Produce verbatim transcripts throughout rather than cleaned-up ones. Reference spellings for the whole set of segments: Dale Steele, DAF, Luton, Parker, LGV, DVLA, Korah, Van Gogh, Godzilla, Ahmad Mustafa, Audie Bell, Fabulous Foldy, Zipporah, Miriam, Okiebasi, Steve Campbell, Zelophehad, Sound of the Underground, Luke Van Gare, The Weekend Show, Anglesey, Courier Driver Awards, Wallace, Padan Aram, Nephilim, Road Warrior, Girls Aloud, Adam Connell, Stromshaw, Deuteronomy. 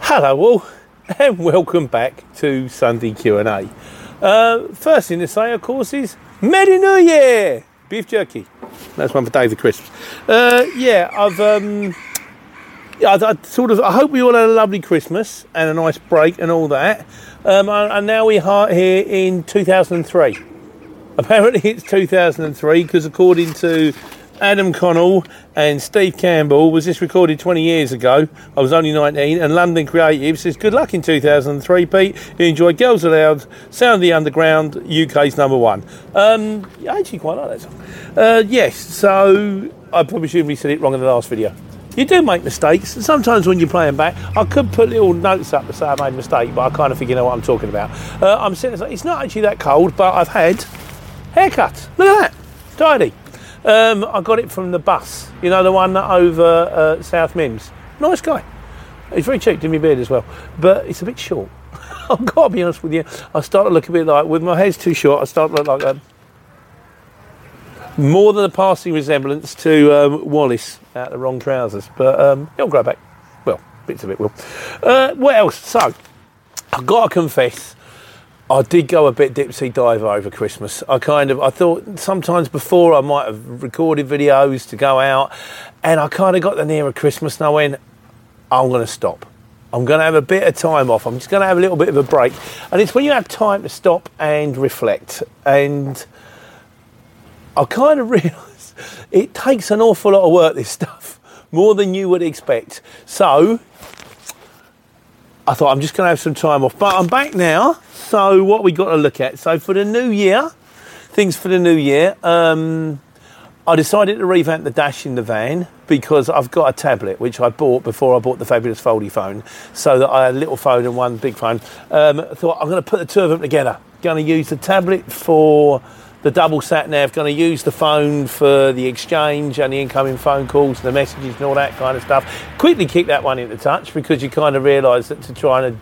Hello all, and welcome back to Sunday Q and A. Uh, first thing to say, of course, is Merry New Year! Beef jerky. That's one for Dave the Crisps. Uh, yeah, I've um, I, I sort of. I hope we all had a lovely Christmas and a nice break and all that. Um, and now we are here in two thousand three. Apparently, it's two thousand three because according to Adam Connell and Steve Campbell, was this recorded twenty years ago? I was only nineteen, and London Creative says, good luck in two thousand three, Pete. You enjoy Girls Aloud, Sound of the Underground, U K's number one. Um, I actually quite like that song. Uh, yes, so I probably shouldn't have said it wrong in the last video. You do make mistakes, and sometimes when you're playing back, I could put little notes up to say I made a mistake, but I kind of think you know what I'm talking about. Uh, I'm sitting, it's not actually that cold, but I've had haircuts. Look at that, tidy. Um, I got it from the bus, you know, the one over uh, South Mims. Nice guy. He's very cheap, did me beard as well, but it's a bit short. I've got to be honest with you. I start to look a bit like, with my hair's too short, I start to look like a, more than a passing resemblance to um, Wallace out of the Wrong Trousers. But um, it'll grow back. Well, bits of it will. Uh, what else? So, I've got to confess, I did go a bit dipsy diver over Christmas. I kind of, I thought sometimes before I might have recorded videos to go out, and I kind of got the nearer Christmas and I went, I'm going to stop. I'm going to have a bit of time off. I'm just going to have a little bit of a break. And it's when you have time to stop and reflect. And I kind of realised it takes an awful lot of work, this stuff, more than you would expect. So I thought I'm just going to have some time off, but I'm back now. So what we got to look at? So for the new year, things for the new year, um, I decided to revamp the dash in the van because I've got a tablet which I bought before I bought the Fabulous Foldy phone, so that I had a little phone and one big phone. Um, I thought I'm going to put the two of them together. Going to use the tablet for the double sat nav, going to use the phone for the exchange and the incoming phone calls, the messages and all that kind of stuff. Quickly keep that one into touch because you kind of realise that to try and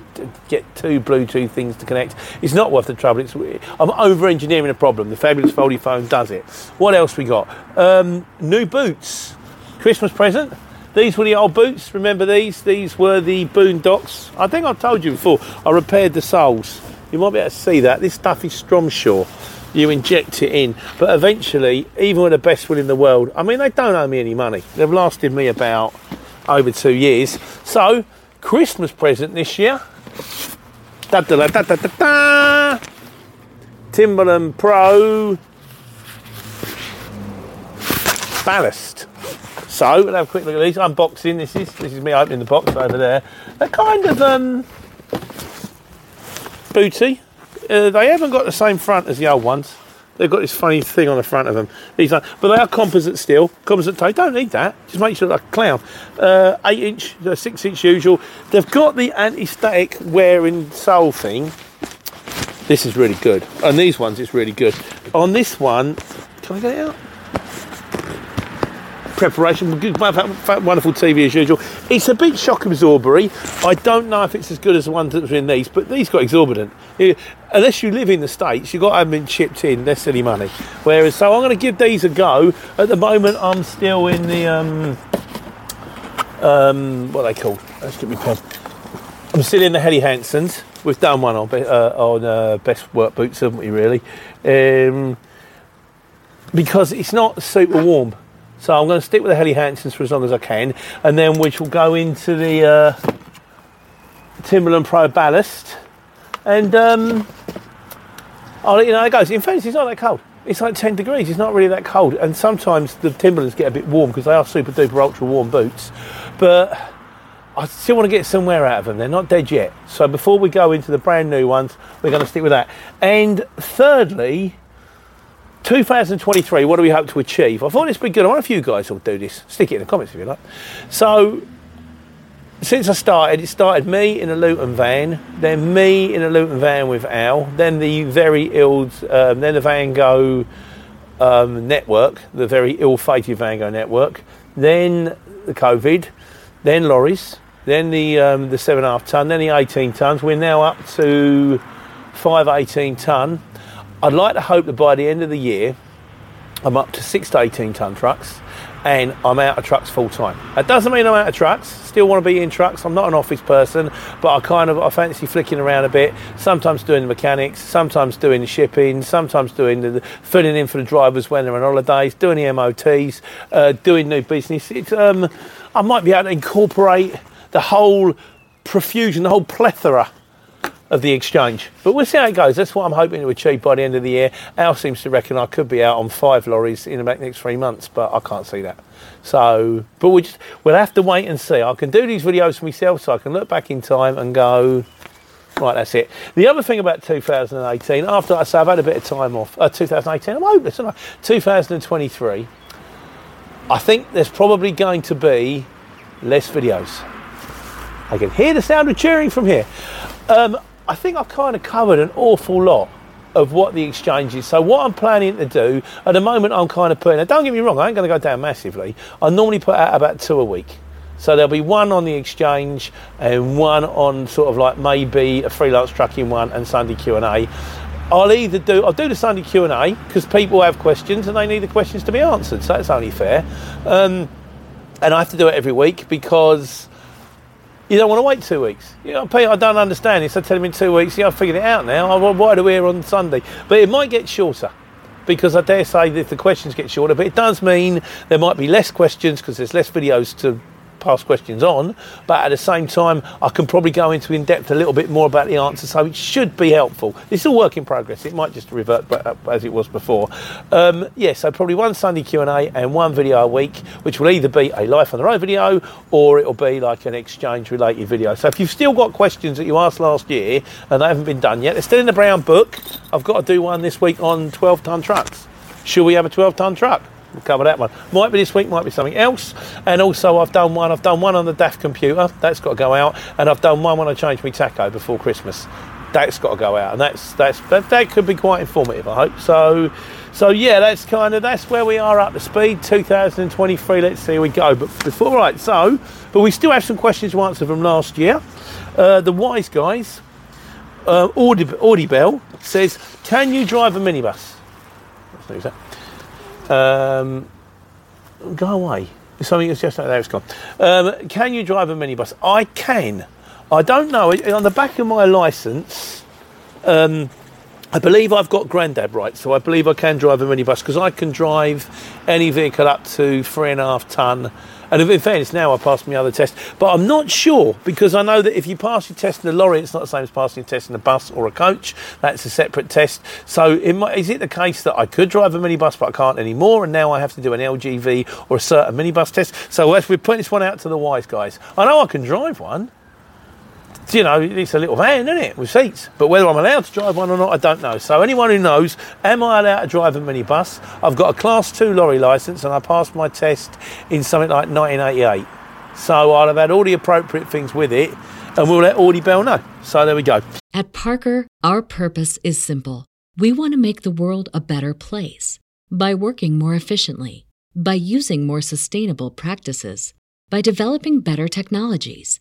get two Bluetooth things to connect, it's not worth the trouble. It's, I'm over-engineering a problem. The Fabulous Foldy phone does it. What else we got? Um, new boots. Christmas present. These were the old boots. Remember these? These were the Boondocks. I think I've told you before, I repaired the soles. You might be able to see that. This stuff is Stromshaw. You inject it in, but eventually, even with the best will in the world, I mean, they don't owe me any money. They've lasted me about over two years. So, Christmas present this year, da da da da da da, Timberland Pro Ballast. So, we'll have a quick look at these. Unboxing. This is this is me opening the box over there. They're kind of um, booty. Uh, they haven't got the same front as the old ones. They've got this funny thing on the front of them. These are, but they are composite steel. Composite tape. Don't need that. Just makes you look like a clown. Uh, eight inch, six inch usual. They've got the anti-static wearing sole thing. This is really good. On these ones, it's really good. On this one, can I get it out? preparation, wonderful T V as usual. It's a bit shock absorbery. I don't know if it's as good as the ones that were in these, but these got exorbitant. You, unless you live in the States, you've got to have them chipped in. They're silly money. Whereas, so I'm going to give these a go. At the moment, I'm still in the um, um, what are they called? Let's get me pen. I'm still in the Helly Hansens. We've done one on uh, on uh, best work boots, haven't we? Really. Um, Because it's not super warm. So I'm going to stick with the Helly Hansens for as long as I can. And then we shall go into the uh, Timberland Pro Ballast. And um, I'll let you know how it goes. In fairness, it's not that cold. It's like ten degrees. It's not really that cold. And sometimes the Timberlands get a bit warm because they are super duper ultra warm boots. But I still want to get some wear out of them. They're not dead yet. So before we go into the brand new ones, we're going to stick with that. And thirdly, two thousand twenty-three, what do we hope to achieve? I thought this would be good. I wonder if you guys will do this. Stick it in the comments if you like. So, since I started, it started me in a Luton van, then me in a Luton van with Al, then the very ill, um, then the Van Gogh um, network, the very ill-fated Van Gogh network, then the COVID, then lorries, then the um, the seven and a half ton, then the eighteen tons. We're now up to five eighteen ton. I'd like to hope that by the end of the year, I'm up to six to eighteen ton trucks and I'm out of trucks full time. That doesn't mean I'm out of trucks. Still want to be in trucks. I'm not an office person, but I kind of, I fancy flicking around a bit, sometimes doing the mechanics, sometimes doing the shipping, sometimes doing the, the filling in for the drivers when they're on holidays, doing the M O Ts, uh, doing new business. It's, um, I might be able to incorporate the whole profusion, the whole plethora of the exchange, but we'll see how it goes. That's what I'm hoping to achieve by the end of the year. Al seems to reckon I could be out on five lorries in about the next three months, but I can't see that. So, but we just, we'll have to wait and see. I can do these videos for myself, so I can look back in time and go, right, that's it. The other thing about two thousand eighteen, after I say I've had a bit of time off, uh, two thousand eighteen, I'm hopeless, aren't I? two thousand twenty-three, I think there's probably going to be less videos. I can hear the sound of cheering from here. Um, I think I've kind of covered an awful lot of what the exchange is. So what I'm planning to do, at the moment I'm kind of putting, don't get me wrong, I ain't going to go down massively. I normally put out about two a week. So there'll be one on the exchange and one on sort of like maybe a freelance trucking one and Sunday Q and A. I'll either do, I'll do the Sunday Q and A because people have questions and they need the questions to be answered. So that's only fair. Um, and I have to do it every week because you don't want to wait two weeks. You know, Pete, I don't understand this. I tell him in two weeks, yeah, I've figured it out now. I, why do we here on Sunday? But it might get shorter because I dare say that the questions get shorter, but it does mean there might be less questions because there's less videos to pass questions on. But at the same time, I can probably go into in depth a little bit more about the answer. So it should be helpful. It's a work in progress. It might just revert back as it was before. Um, yeah, so probably one Sunday Q and A and one video a week, which will either be a Life on the Road video or it'll be like an exchange related video. So if you've still got questions that you asked last year and they haven't been done yet, they're still in the brown book. I've got to do one this week on twelve ton trucks. Should we have a twelve ton truck? We'll cover that one. Might be this week, might be something else. And also I've done one, I've done one on the D A F computer, that's got to go out. And I've done one when I changed my taco before Christmas. That's got to go out. And that's, that's that, that could be quite informative, I hope. So, so yeah, that's kind of, that's where we are up to speed, two thousand twenty-three, let's see how we go. But before, right, so, but we still have some questions to answer from last year. Uh, the Wise Guys, uh, Audie Bell says, can you drive a minibus? Let's do that. Um, go away. Something that's just like that, it's gone. Um, can you drive a minibus? I can. I don't know. On the back of my licence, um, I believe I've got granddad rights, so I believe I can drive a minibus because I can drive any vehicle up to three and a half tonne. And in fairness, now I passed my other test, but I'm not sure because I know that if you pass your test in a lorry, it's not the same as passing a test in a bus or a coach. That's a separate test. So it might, is it the case that I could drive a minibus, but I can't anymore, and now I have to do an L G V or a certain minibus test? So as we're putting this one out to the Wise Guys, I know I can drive one. You know, it's a little van, isn't it, with seats. But whether I'm allowed to drive one or not, I don't know. So anyone who knows, am I allowed to drive a minibus? I've got a Class two lorry licence and I passed my test in something like nineteen eighty-eight. So I'll have had all the appropriate things with it and we'll let Audie Bell know. So there we go. At Parker, our purpose is simple. We want to make the world a better place by working more efficiently, by using more sustainable practices, by developing better technologies.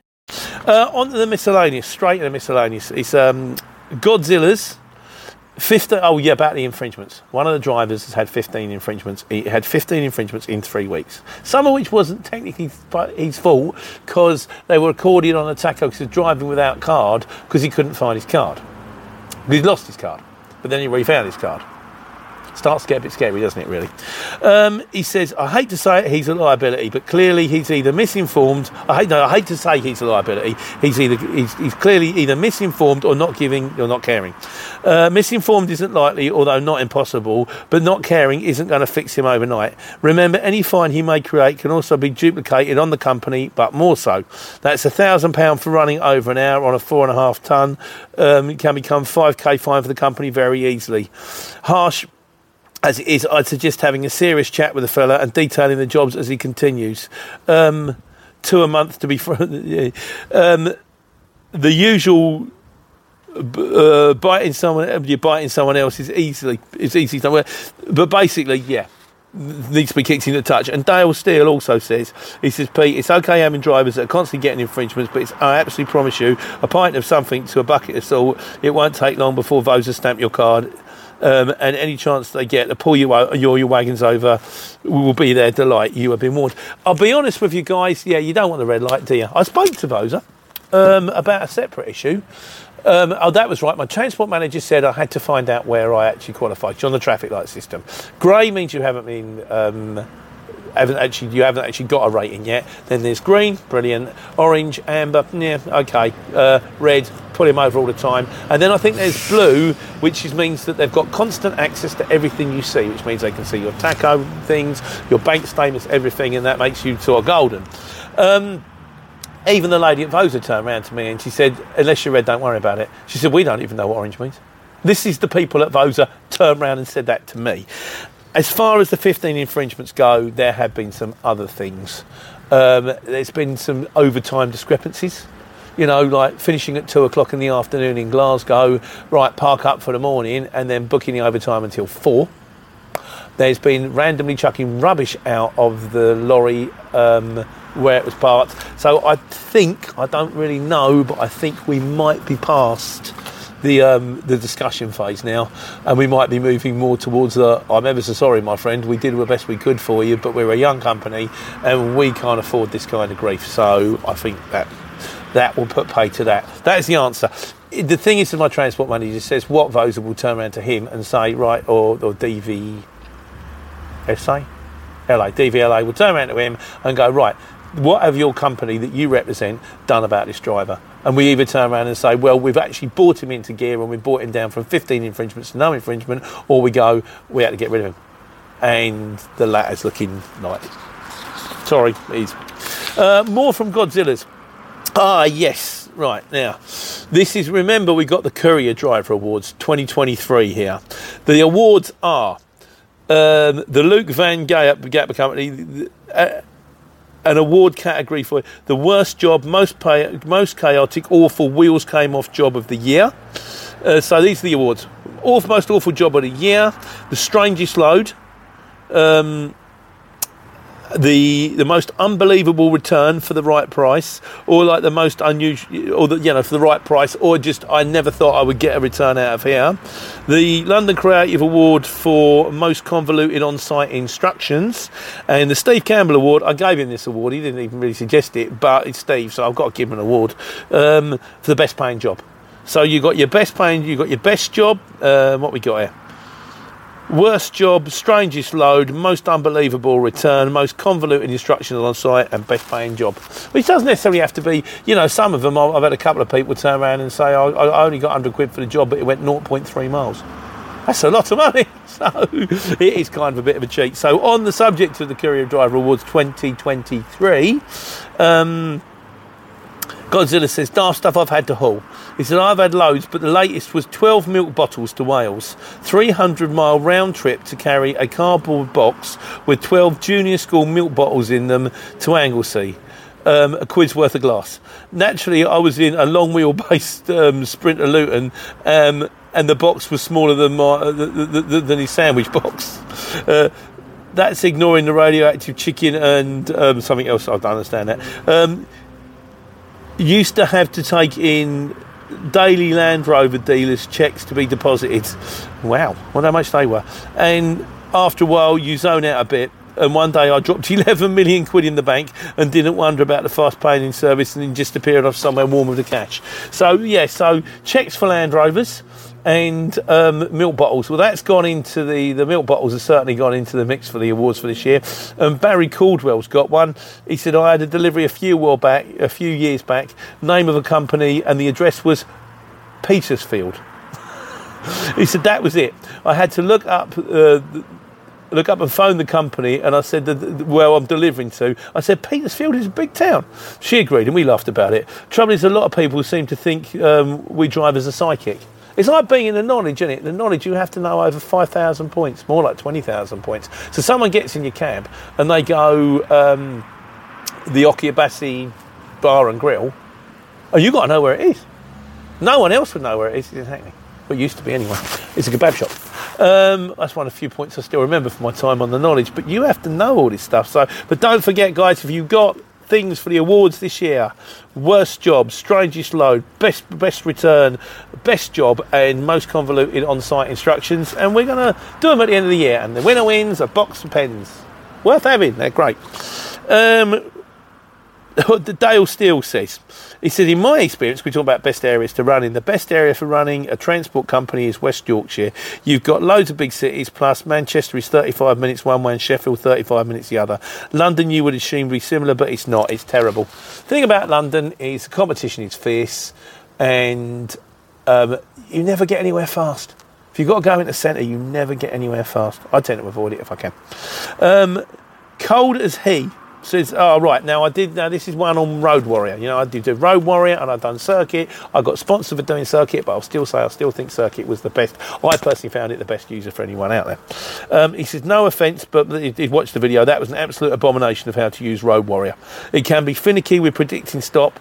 Uh, on to the miscellaneous, straight to the miscellaneous. It's um, Godzilla's fifteen. Oh yeah, about the infringements. One of the drivers has had fifteen infringements. He had fifteen infringements in three weeks. Some of which wasn't technically his fault because they were recorded on a taco because he was driving without card because he couldn't find his card. He'd lost his card, but then he refound his card. Starts to get a bit scary, doesn't it, really? Um, he says, I hate to say it, he's a liability, but clearly he's either misinformed. I hate, no, I hate to say he's a liability. He's either he's, he's clearly either misinformed or not giving or not caring. Uh, misinformed isn't likely, although not impossible, but not caring isn't going to fix him overnight. Remember, any fine he may create can also be duplicated on the company, but more so. That's a thousand pound for running over an hour on a four and a half ton. Um, it can become five K fine for the company very easily. Harsh as it is, I'd suggest having a serious chat with the fella and detailing the jobs as he continues. Um, two a month to be... Fr- um, the usual uh, biting someone, you're biting someone else is easily, it's easy somewhere. But basically, yeah, needs to be kicked in the touch. And Dale Steele also says, he says, Pete, it's okay having drivers that are constantly getting infringements, but it's, I absolutely promise you, a pint of something to a bucket of salt, it won't take long before V O S A stamp your card. Um, and any chance they get to pull you out, your, your wagons over, will be their delight. You have been warned. I'll be honest with you guys. Yeah, you don't want the red light, do you? I spoke to V O S A um, about a separate issue. Um, oh, that was right. My transport manager said I had to find out where I actually qualified on the traffic light system. Grey means you haven't been, um, haven't actually, you haven't actually got a rating yet. Then there's green, brilliant. Orange, amber, yeah, okay. Uh, red. Pull him over all the time. And then I think there's blue, which is, means that they've got constant access to everything you see, which means they can see your taco things, your bank statements, everything, and that makes you sort of golden. Um, even the lady at V O S A turned around to me and she said, unless you're red, don't worry about it. She said, we don't even know what orange means. This is the people at V O S A turned around and said that to me. As far as the fifteen infringements go, there have been some other things. Um, there's been some overtime discrepancies. You know, like finishing at two o'clock in the afternoon in Glasgow, right, park up for the morning and then booking the overtime until four. There's been randomly chucking rubbish out of the lorry um, where it was parked. So I think, I don't really know, but I think we might be past the um, the discussion phase now, and we might be moving more towards the, I'm ever so sorry, my friend, we did the best we could for you, but we're a young company and we can't afford this kind of grief. So I think that... that will put pay to that. That is the answer. The thing is that my transport manager says what V O S A will turn around to him and say, right, or, or D V S A? L A, D V L A will turn around to him and go, right, what have your company that you represent done about this driver? And we either turn around and say, well, we've actually brought him into gear and we brought him down from fifteen infringements to no infringement, or we go, we had to get rid of him. And the latter's looking like, sorry, please. Uh, more from Godzilla's. Ah, yes. Right. Now, this is, remember, we got the Courier Driver Awards twenty twenty-three here. The awards are um, the Luke Van Gare Company, uh, an award category for the worst job, most, pay, most chaotic, awful, wheels came off job of the year. Uh, so these are the awards. awful, most awful job of the year, the strangest load, um, the the most unbelievable return for the right price, or like the most unusual, or the, you know, for the right price, or just I never thought I would get a return out of here. The London Creative Award for most convoluted on-site instructions, and the Steve Campbell Award. I gave him this award, he didn't even really suggest it, but it's Steve, so I've got to give him an award, um, for the best paying job. So you got your best paying, you got your best job, uh, what we got here? Worst job, strangest load, most unbelievable return, most convoluted instructions on site, and best paying job. Which doesn't necessarily have to be, you know, some of them, I've had a couple of people turn around and say, oh, I only got one hundred quid for the job, but it went zero point three miles. That's a lot of money, so it is kind of a bit of a cheat. So on the subject of the Courier Driver Awards twenty twenty-three, um, Godzilla says, daft stuff I've had to haul. He said, I've had loads, but the latest was twelve milk bottles to Wales, three hundred mile round trip to carry a cardboard box with twelve junior school milk bottles in them to Anglesey, um, a quid's worth of glass. Naturally, I was in a long wheel-based um, Sprinter Luton, um, and the box was smaller than, my, uh, th- th- than his sandwich box. Uh, that's ignoring the radioactive chicken and um, something else. I don't understand that. Um, used to have to take in daily Land Rover dealers' checks to be deposited. Wow, what how much they were. And after a while, you zone out a bit. And one day I dropped eleven million quid in the bank and didn't wonder about the fast paying service, and then just appeared off somewhere warm with the cash. So, yeah, so checks for Land Rovers and um, milk bottles. Well, that's gone into the... The milk bottles have certainly gone into the mix for the awards for this year. And Barry Caldwell's got one. He said, I had a delivery a few, while back, a few years back, name of a company, and the address was Petersfield. He said, that was it. I had to look up... Uh, look up and phone the company, and I said, well, I'm delivering to. I said, Petersfield is a big town. She agreed, and we laughed about it. Trouble is, a lot of people seem to think um, we drive as a psychic. It's like being in the knowledge, isn't it? The knowledge, you have to know over five thousand points, more like twenty thousand points. So someone gets in your cab, and they go, um, the Okiebasi Bar and Grill, and you've got to know where it is. No one else would know where it is. Exactly. Well, it used to be anyway. It's a kebab shop. Um, that's one of the few points I still remember from my time on the knowledge, but you have to know all this stuff. So, but don't forget, guys, if you've got things for the awards this year, worst job, strangest load, best best return, best job, and most convoluted on-site instructions, and we're going to do them at the end of the year, and the winner wins a box of pens. Worth having, they're great. Um... Dale Steele says, he said, in my experience, we talk about best areas to run in. The best area for running a transport company is West Yorkshire. You've got loads of big cities, plus Manchester is thirty-five minutes one way and Sheffield thirty-five minutes the other. London, you would assume, would be similar, but it's not. It's terrible. The thing about London is the competition is fierce, and um, you never get anywhere fast. If you've got to go into the centre, you never get anywhere fast. I tend to avoid it if I can. Um, cold as he... says, oh, right, now I did, now this is one on Road Warrior. You know, I did do Road Warrior and I've done Circuit. I got sponsored for doing Circuit, but I'll still say I still think Circuit was the best. I personally found it the best user for anyone out there. Um, he says, no offence, but he, he watched the video. That was an absolute abomination of how to use Road Warrior. It can be finicky with predicting stop,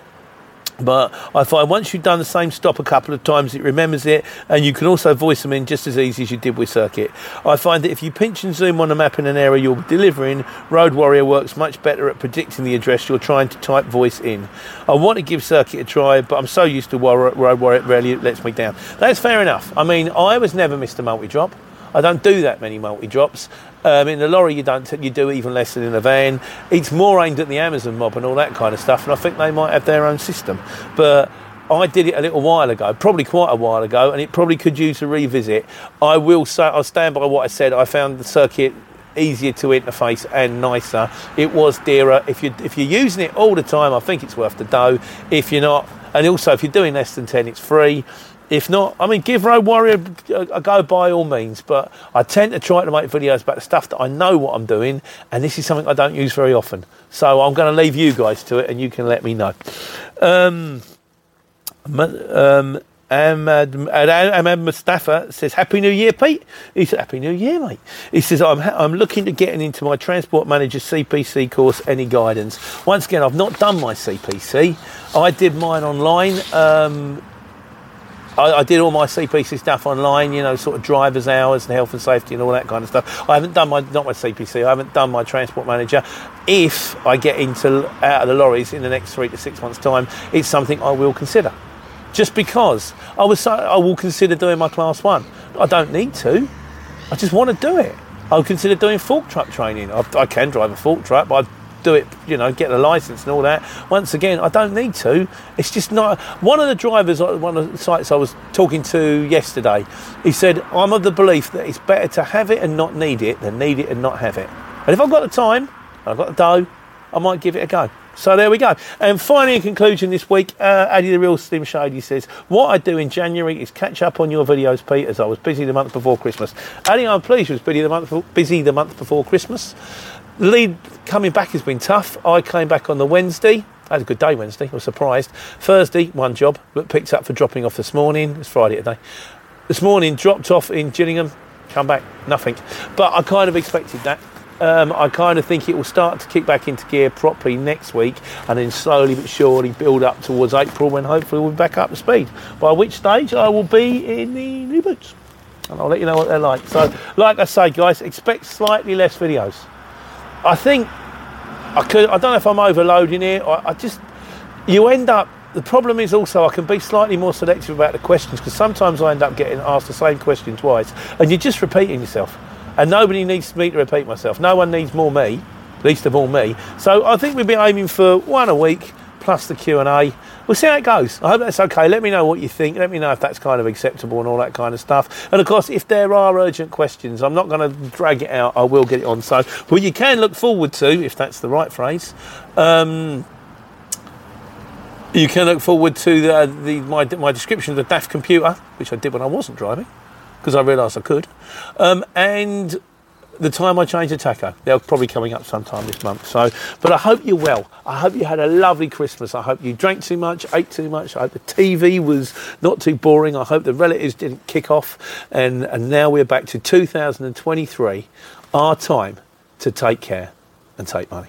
but I find once you've done the same stop a couple of times, it remembers it, and you can also voice them in just as easy as you did with Circuit. I find that if you pinch and zoom on a map in an area you're delivering, Road Warrior works much better at predicting the address you're trying to type voice in. I want to give Circuit a try, but I'm so used to Road Warrior, it rarely lets me down. That's fair enough. I mean, I was never Mister Multi-Drop. I don't do that many multi-drops. Um, in the lorry, you don't. T- you do even less than in a van. It's more aimed at the Amazon mob and all that kind of stuff, and I think they might have their own system. But I did it a little while ago, probably quite a while ago, and it probably could use a revisit. I will say, I'll stand by what I said. I found the Circuit easier to interface and nicer. It was dearer. If you if you're using it all the time, I think it's worth the dough. If you're not, and also if you're doing less than ten, it's free. If not, I mean, give Road Warrior a go by all means, but I tend to try to make videos about the stuff that I know what I'm doing, and this is something I don't use very often. So I'm going to leave you guys to it, and you can let me know. Um, um, Ahmad, Ahmad Mustafa says, Happy New Year, Pete. He said, Happy New Year, mate. He says, I'm ha- I'm looking to getting into my Transport Manager C P C course. Any guidance? Once again, I've not done my C P C. I did mine online. Um... I, I did all my C P C stuff online, you know, sort of driver's hours and health and safety and all that kind of stuff. I haven't done my, not my C P C, I haven't done my transport manager. If I get into, out of the lorries in the next three to six months' time, it's something I will consider. Just because I was, so, I will consider doing my class one. I don't need to. I just want to do it. I'll consider doing fork truck training. I, I can drive a fork truck, but I do it, you know, get the license and all that. Once again, I don't need to. It's just not. One of the drivers, one of the sites I was talking to yesterday, he said, I'm of the belief that it's better to have it and not need it than need it and not have it. And if I've got the time, I've got the dough, I might give it a go. So there we go. And finally, in conclusion this week, uh, Addy the Real Slim Shady says, what I do in January is catch up on your videos, Pete, as I was busy the month before Christmas. Addy, I'm pleased you was busy the month before, busy the month before Christmas. Lead coming back has been tough. I came back on the Wednesday. I had a good day Wednesday. I was surprised. Thursday, one job, but picked up for dropping off this morning. It's Friday today. This morning, dropped off in Gillingham, come back, nothing. But I kind of expected that. Um, I kind of think it will start to kick back into gear properly next week and then slowly but surely build up towards April when hopefully we'll be back up to speed, by which stage I will be in the new boots and I'll let you know what they're like. So like I say, guys, expect slightly less videos. I think I could, I don't know if I'm overloading here. I, I just, you end up, the problem is also I can be slightly more selective about the questions because sometimes I end up getting asked the same question twice and you're just repeating yourself. And nobody needs me to repeat myself. No one needs more me, least of all me. So I think we'll be aiming for one a week plus the Q and A. We'll see how it goes. I hope that's okay. Let me know what you think. Let me know if that's kind of acceptable and all that kind of stuff. And, of course, if there are urgent questions, I'm not going to drag it out. I will get it on. So what you can look forward to, if that's the right phrase, um, you can look forward to the, the my, my description of the D A F computer, which I did when I wasn't driving, because I realised I could, um, and the time I changed the taco. They're probably coming up sometime this month. So, but I hope you're well. I hope you had a lovely Christmas. I hope you drank too much, ate too much. I hope the T V was not too boring. I hope the relatives didn't kick off. And, and now we're back to two thousand twenty-three, our time to take care and take money.